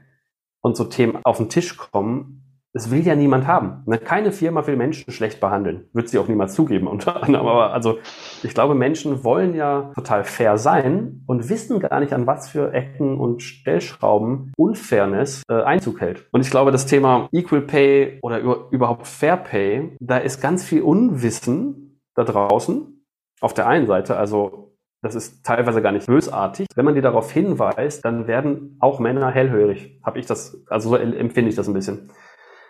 und so Themen auf den Tisch kommen, das will ja niemand haben. Keine Firma will Menschen schlecht behandeln. Wird sie auch niemals zugeben, unter anderem. Aber also, ich glaube, Menschen wollen ja total fair sein und wissen gar nicht, an was für Ecken und Stellschrauben Unfairness Einzug hält. Und ich glaube, das Thema Equal Pay oder überhaupt Fair Pay, da ist ganz viel Unwissen da draußen. Auf der einen Seite, also das ist teilweise gar nicht bösartig. Wenn man die darauf hinweist, dann werden auch Männer hellhörig. Also so empfinde ich das ein bisschen.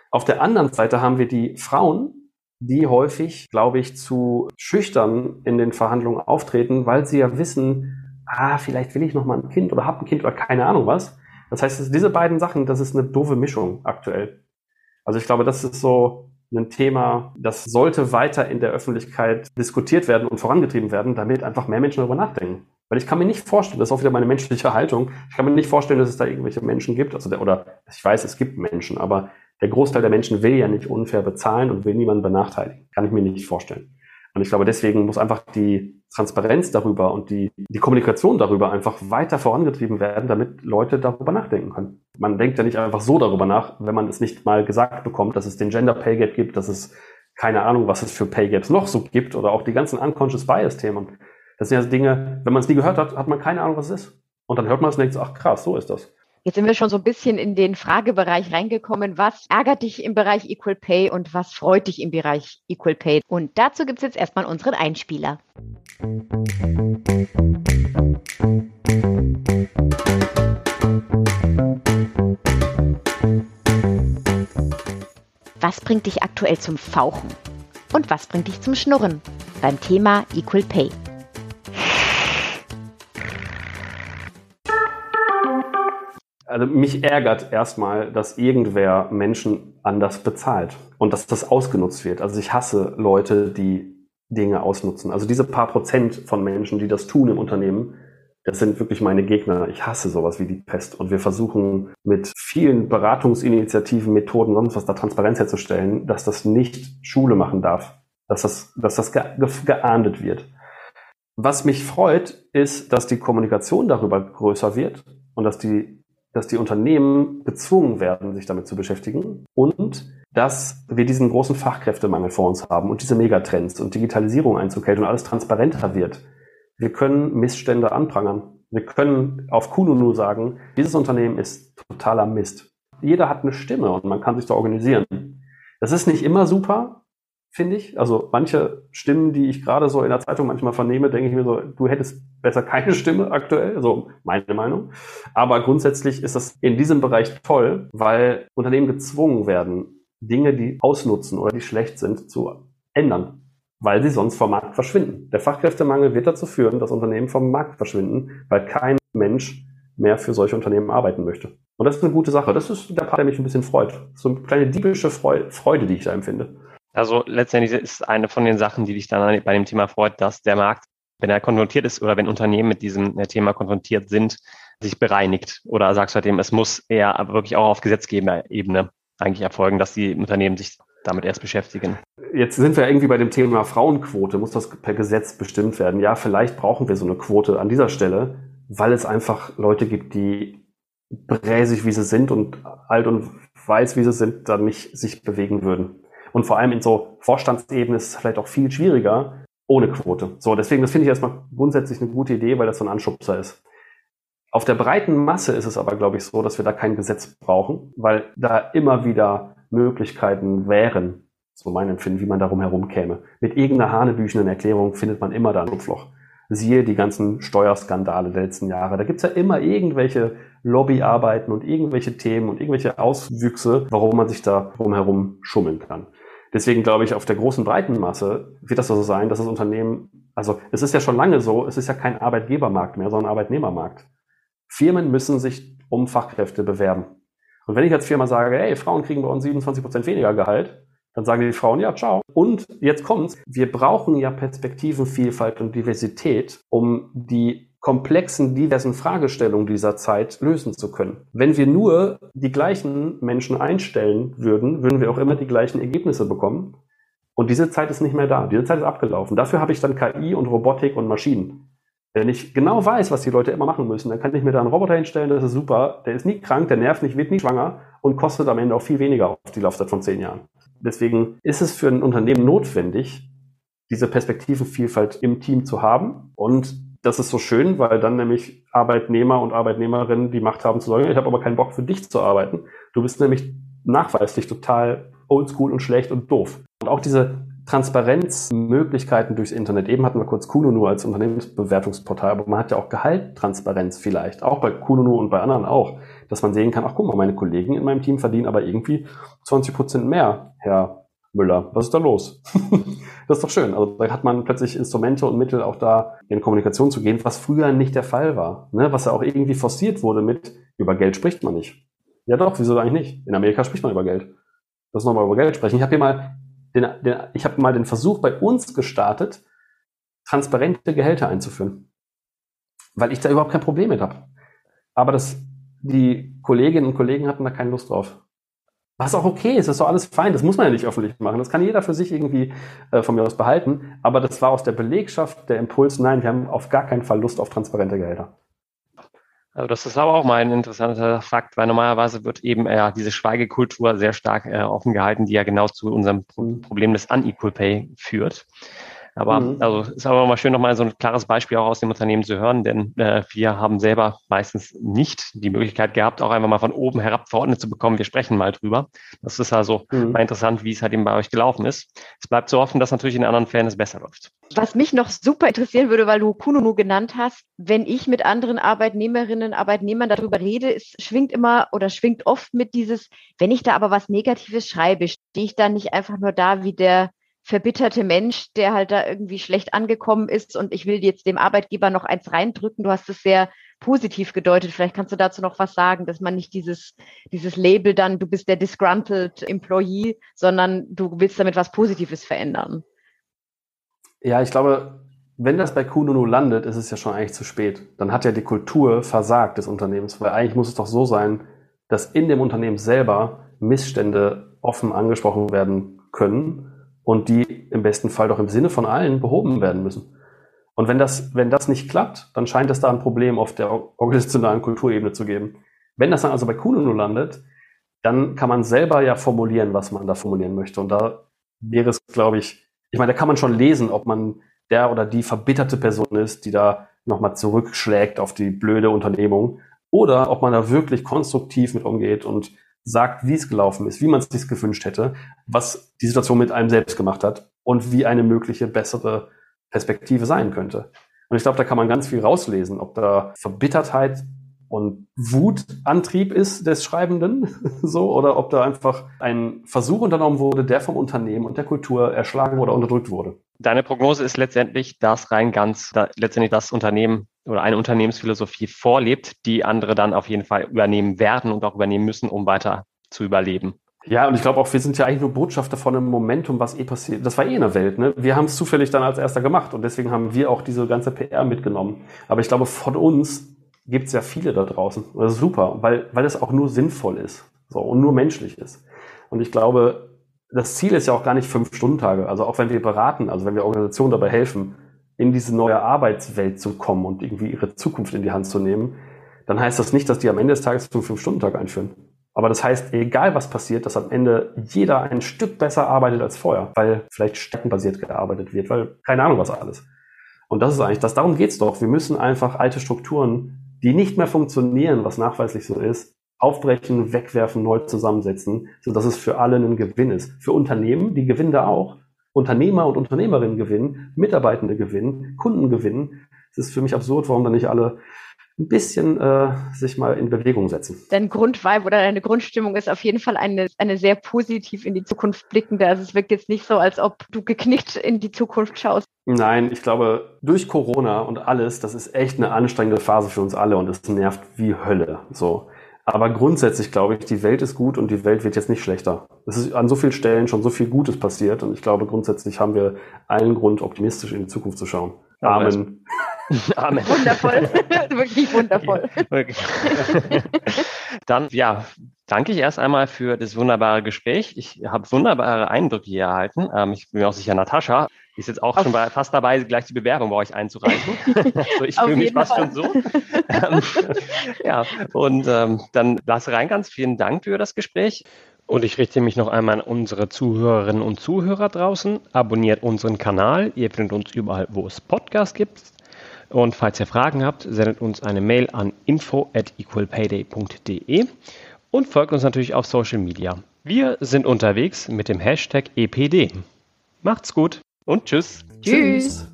Auf der anderen Seite haben wir die Frauen, die häufig, glaube ich, zu schüchtern in den Verhandlungen auftreten, weil sie ja wissen, vielleicht will ich noch mal ein Kind oder hab ein Kind oder keine Ahnung was. Das heißt, diese beiden Sachen, das ist eine doofe Mischung aktuell. Also ich glaube, das ist so ein Thema, das sollte weiter in der Öffentlichkeit diskutiert werden und vorangetrieben werden, damit einfach mehr Menschen darüber nachdenken. Weil ich kann mir nicht vorstellen, das ist auch wieder meine menschliche Haltung, ich kann mir nicht vorstellen, dass es da irgendwelche Menschen gibt, oder ich weiß, es gibt Menschen, aber der Großteil der Menschen will ja nicht unfair bezahlen und will niemanden benachteiligen. Kann ich mir nicht vorstellen. Und ich glaube, deswegen muss einfach die Transparenz darüber und die Kommunikation darüber einfach weiter vorangetrieben werden, damit Leute darüber nachdenken können. Man denkt ja nicht einfach so darüber nach, wenn man es nicht mal gesagt bekommt, dass es den Gender Pay Gap gibt, dass es keine Ahnung, was es für Pay Gaps noch so gibt oder auch die ganzen Unconscious Bias Themen. Das sind ja Dinge, wenn man es nie gehört hat, hat man keine Ahnung, was es ist. Und dann hört man es und denkt so, ach krass, so ist das. Jetzt sind wir schon so ein bisschen in den Fragebereich reingekommen. Was ärgert dich im Bereich Equal Pay und was freut dich im Bereich Equal Pay? Und dazu gibt es jetzt erstmal unseren Einspieler. Was bringt dich aktuell zum Fauchen? Und was bringt dich zum Schnurren? Beim Thema Equal Pay. Also mich ärgert erstmal, dass irgendwer Menschen anders bezahlt und dass das ausgenutzt wird. Also ich hasse Leute, die Dinge ausnutzen. Also diese paar Prozent von Menschen, die das tun im Unternehmen, das sind wirklich meine Gegner. Ich hasse sowas wie die Pest. Und wir versuchen mit vielen Beratungsinitiativen, Methoden, sonst was da Transparenz herzustellen, dass das nicht Schule machen darf, dass das geahndet wird. Was mich freut, ist, dass die Kommunikation darüber größer wird und dass die Unternehmen gezwungen werden, sich damit zu beschäftigen und dass wir diesen großen Fachkräftemangel vor uns haben und diese Megatrends und Digitalisierung einzuhalten und alles transparenter wird. Wir können Missstände anprangern. Wir können auf Kununu sagen, dieses Unternehmen ist totaler Mist. Jeder hat eine Stimme und man kann sich da organisieren. Das ist nicht immer super, finde ich. Also manche Stimmen, die ich gerade so in der Zeitung manchmal vernehme, denke ich mir so, du hättest besser keine Stimme aktuell, so meine Meinung. Aber grundsätzlich ist das in diesem Bereich toll, weil Unternehmen gezwungen werden, Dinge, die ausnutzen oder die schlecht sind, zu ändern, weil sie sonst vom Markt verschwinden. Der Fachkräftemangel wird dazu führen, dass Unternehmen vom Markt verschwinden, weil kein Mensch mehr für solche Unternehmen arbeiten möchte. Und das ist eine gute Sache. Das ist der Part, der mich ein bisschen freut. So eine kleine diebische Freude, die ich da empfinde. Also letztendlich ist eine von den Sachen, die dich dann bei dem Thema freut, dass der Markt, wenn er konfrontiert ist oder wenn Unternehmen mit diesem Thema konfrontiert sind, sich bereinigt oder sagst du halt eben, es muss eher wirklich auch auf Gesetzgeberebene eigentlich erfolgen, dass die Unternehmen sich damit erst beschäftigen. Jetzt sind wir irgendwie bei dem Thema Frauenquote. Muss das per Gesetz bestimmt werden? Ja, vielleicht brauchen wir so eine Quote an dieser Stelle, weil es einfach Leute gibt, die bräsig, wie sie sind und alt und weiß, wie sie sind, dann nicht sich bewegen würden. Und vor allem in so Vorstandsebene ist es vielleicht auch viel schwieriger, ohne Quote. So, deswegen, das finde ich erstmal grundsätzlich eine gute Idee, weil das so ein Anschubser ist. Auf der breiten Masse ist es aber, glaube ich, so, dass wir da kein Gesetz brauchen, weil da immer wieder Möglichkeiten wären, so mein Empfinden, wie man darum herumkäme. Mit irgendeiner hanebüchenen Erklärung findet man immer da ein Schlupfloch. Siehe die ganzen Steuerskandale der letzten Jahre. Da gibt's ja immer irgendwelche Lobbyarbeiten und irgendwelche Themen und irgendwelche Auswüchse, warum man sich da drumherum schummeln kann. Deswegen glaube ich, auf der großen breiten Masse wird das so sein, dass das Unternehmen, also es ist ja schon lange so, es ist ja kein Arbeitgebermarkt mehr, sondern Arbeitnehmermarkt. Firmen müssen sich um Fachkräfte bewerben. Und wenn ich als Firma sage, hey, Frauen kriegen bei uns 27% weniger Gehalt, dann sagen die Frauen, ja, ciao. Und jetzt kommt's, wir brauchen ja Perspektivenvielfalt und Diversität, um die komplexen, diversen Fragestellungen dieser Zeit lösen zu können. Wenn wir nur die gleichen Menschen einstellen würden, würden wir auch immer die gleichen Ergebnisse bekommen. Und diese Zeit ist nicht mehr da. Diese Zeit ist abgelaufen. Dafür habe ich dann KI und Robotik und Maschinen. Wenn ich genau weiß, was die Leute immer machen müssen, dann kann ich mir da einen Roboter hinstellen, das ist super, der ist nie krank, der nervt nicht, wird nie schwanger und kostet am Ende auch viel weniger auf die Laufzeit von 10 Jahren. Deswegen ist es für ein Unternehmen notwendig, diese Perspektivenvielfalt im Team zu haben. Und das ist so schön, weil dann nämlich Arbeitnehmer und Arbeitnehmerinnen die Macht haben zu sagen, ich habe aber keinen Bock für dich zu arbeiten. Du bist nämlich nachweislich total oldschool und schlecht und doof. Und auch diese Transparenzmöglichkeiten durchs Internet. Eben hatten wir kurz Kununu als Unternehmensbewertungsportal, aber man hat ja auch Gehaltstransparenz vielleicht, auch bei Kununu und bei anderen auch, dass man sehen kann, ach guck mal, meine Kollegen in meinem Team verdienen aber irgendwie 20% mehr, Herr Müller, was ist da los? Das ist doch schön. Also da hat man plötzlich Instrumente und Mittel, auch da in Kommunikation zu gehen, was früher nicht der Fall war, ne? Was ja auch irgendwie forciert wurde mit, über Geld spricht man nicht. Ja doch, wieso eigentlich nicht? In Amerika spricht man über Geld. Lass nochmal über Geld sprechen. Ich habe mal den Versuch bei uns gestartet, transparente Gehälter einzuführen, weil ich da überhaupt kein Problem mit habe. Aber die Kolleginnen und Kollegen hatten da keine Lust drauf. Was auch okay ist, das ist doch alles fein, das muss man ja nicht öffentlich machen, das kann jeder für sich irgendwie von mir aus behalten, aber das war aus der Belegschaft der Impuls, nein, wir haben auf gar keinen Fall Lust auf transparente Gehälter. Also das ist aber auch mal ein interessanter Fakt, weil normalerweise wird eben diese Schweigekultur sehr stark offen gehalten, die ja genau zu unserem Problem des Unequal Pay führt. Aber also ist aber mal schön, nochmal so ein klares Beispiel auch aus dem Unternehmen zu hören, denn wir haben selber meistens nicht die Möglichkeit gehabt, auch einfach mal von oben herab verordnet zu bekommen, wir sprechen mal drüber. Das ist also mal interessant, wie es halt eben bei euch gelaufen ist. Es bleibt zu hoffen, dass natürlich in anderen Fällen es besser läuft. Was mich noch super interessieren würde, weil du Kununu genannt hast, wenn ich mit anderen Arbeitnehmerinnen, Arbeitnehmern darüber rede, es schwingt immer oder schwingt oft mit dieses, wenn ich da aber was Negatives schreibe, stehe ich dann nicht einfach nur da wie der verbitterte Mensch, der halt da irgendwie schlecht angekommen ist und ich will jetzt dem Arbeitgeber noch eins reindrücken. Du hast es sehr positiv gedeutet. Vielleicht kannst du dazu noch was sagen, dass man nicht dieses Label dann, du bist der disgruntled Employee, sondern du willst damit was Positives verändern. Ja, ich glaube, wenn das bei Kununu landet, ist es ja schon eigentlich zu spät. Dann hat ja die Kultur versagt des Unternehmens, weil eigentlich muss es doch so sein, dass in dem Unternehmen selber Missstände offen angesprochen werden können und die im besten Fall doch im Sinne von allen behoben werden müssen. Und wenn das nicht klappt, dann scheint es da ein Problem auf der organisationalen Kulturebene zu geben. Wenn das dann also bei Kununu landet, dann kann man selber ja formulieren, was man da formulieren möchte. Und da wäre es, glaube ich meine, da kann man schon lesen, ob man der oder die verbitterte Person ist, die da nochmal zurückschlägt auf die blöde Unternehmung, oder ob man da wirklich konstruktiv mit umgeht und sagt, wie es gelaufen ist, wie man es sich gewünscht hätte, was die Situation mit einem selbst gemacht hat und wie eine mögliche bessere Perspektive sein könnte. Und ich glaube, da kann man ganz viel rauslesen, ob da Verbittertheit und Wutantrieb ist des Schreibenden, so, oder ob da einfach ein Versuch unternommen wurde, der vom Unternehmen und der Kultur erschlagen oder unterdrückt wurde. Deine Prognose ist letztendlich, dass Rheingans letztendlich das Unternehmen oder eine Unternehmensphilosophie vorlebt, die andere dann auf jeden Fall übernehmen werden und auch übernehmen müssen, um weiter zu überleben. Ja, und ich glaube auch, wir sind ja eigentlich nur Botschafter von einem Momentum, was passiert. Das war eine Welt, ne? Wir haben es zufällig dann als Erster gemacht und deswegen haben wir auch diese ganze PR mitgenommen. Aber ich glaube, von uns gibt es ja viele da draußen. Das ist super, weil das auch nur sinnvoll ist, so, und nur menschlich ist. Und ich glaube, das Ziel ist ja auch gar nicht 5-Stunden-Tage. Also auch wenn wir beraten, also wenn wir Organisationen dabei helfen, in diese neue Arbeitswelt zu kommen und irgendwie ihre Zukunft in die Hand zu nehmen, dann heißt das nicht, dass die am Ende des Tages zum 5-Stunden-Tag einführen. Aber das heißt, egal was passiert, dass am Ende jeder ein Stück besser arbeitet als vorher, weil vielleicht stärkenbasiert gearbeitet wird, weil keine Ahnung was alles. Und das ist eigentlich, darum geht's doch. Wir müssen einfach alte Strukturen, die nicht mehr funktionieren, was nachweislich so ist, aufbrechen, wegwerfen, neu zusammensetzen, sodass es für alle ein Gewinn ist. Für Unternehmen, die gewinnen da auch. Unternehmer und Unternehmerinnen gewinnen, Mitarbeitende gewinnen, Kunden gewinnen. Es ist für mich absurd, warum dann nicht alle ein bisschen sich mal in Bewegung setzen. Dein Grundvibe oder deine Grundstimmung ist auf jeden Fall eine sehr positiv in die Zukunft blickende. Also es wirkt jetzt nicht so, als ob du geknickt in die Zukunft schaust. Nein, ich glaube, durch Corona und alles, das ist echt eine anstrengende Phase für uns alle und es nervt wie Hölle. So. Aber grundsätzlich glaube ich, die Welt ist gut und die Welt wird jetzt nicht schlechter. Es ist an so vielen Stellen schon so viel Gutes passiert und ich glaube, grundsätzlich haben wir allen Grund, optimistisch in die Zukunft zu schauen. Amen. Amen. Wundervoll. Wirklich wundervoll. Ja, wirklich. Dann, ja, danke ich erst einmal für das wunderbare Gespräch. Ich habe wunderbare Eindrücke hier erhalten. Ich bin mir auch sicher, Natascha ist jetzt auch fast dabei, gleich die Bewerbung bei euch einzureichen. Also ich fühle mich fast schon so. Ja, und dann Lasse Rheingans, vielen Dank für das Gespräch. Und ich richte mich noch einmal an unsere Zuhörerinnen und Zuhörer draußen. Abonniert unseren Kanal. Ihr findet uns überall, wo es Podcasts gibt. Und falls ihr Fragen habt, sendet uns eine Mail an info@equalpayday.de und folgt uns natürlich auf Social Media. Wir sind unterwegs mit dem Hashtag EPD. Macht's gut und tschüss. Tschüss.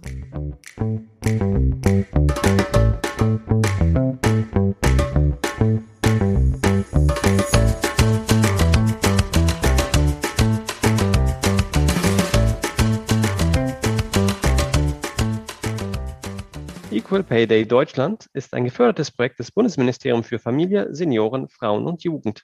Equal Pay Day Deutschland ist ein gefördertes Projekt des Bundesministeriums für Familie, Senioren, Frauen und Jugend.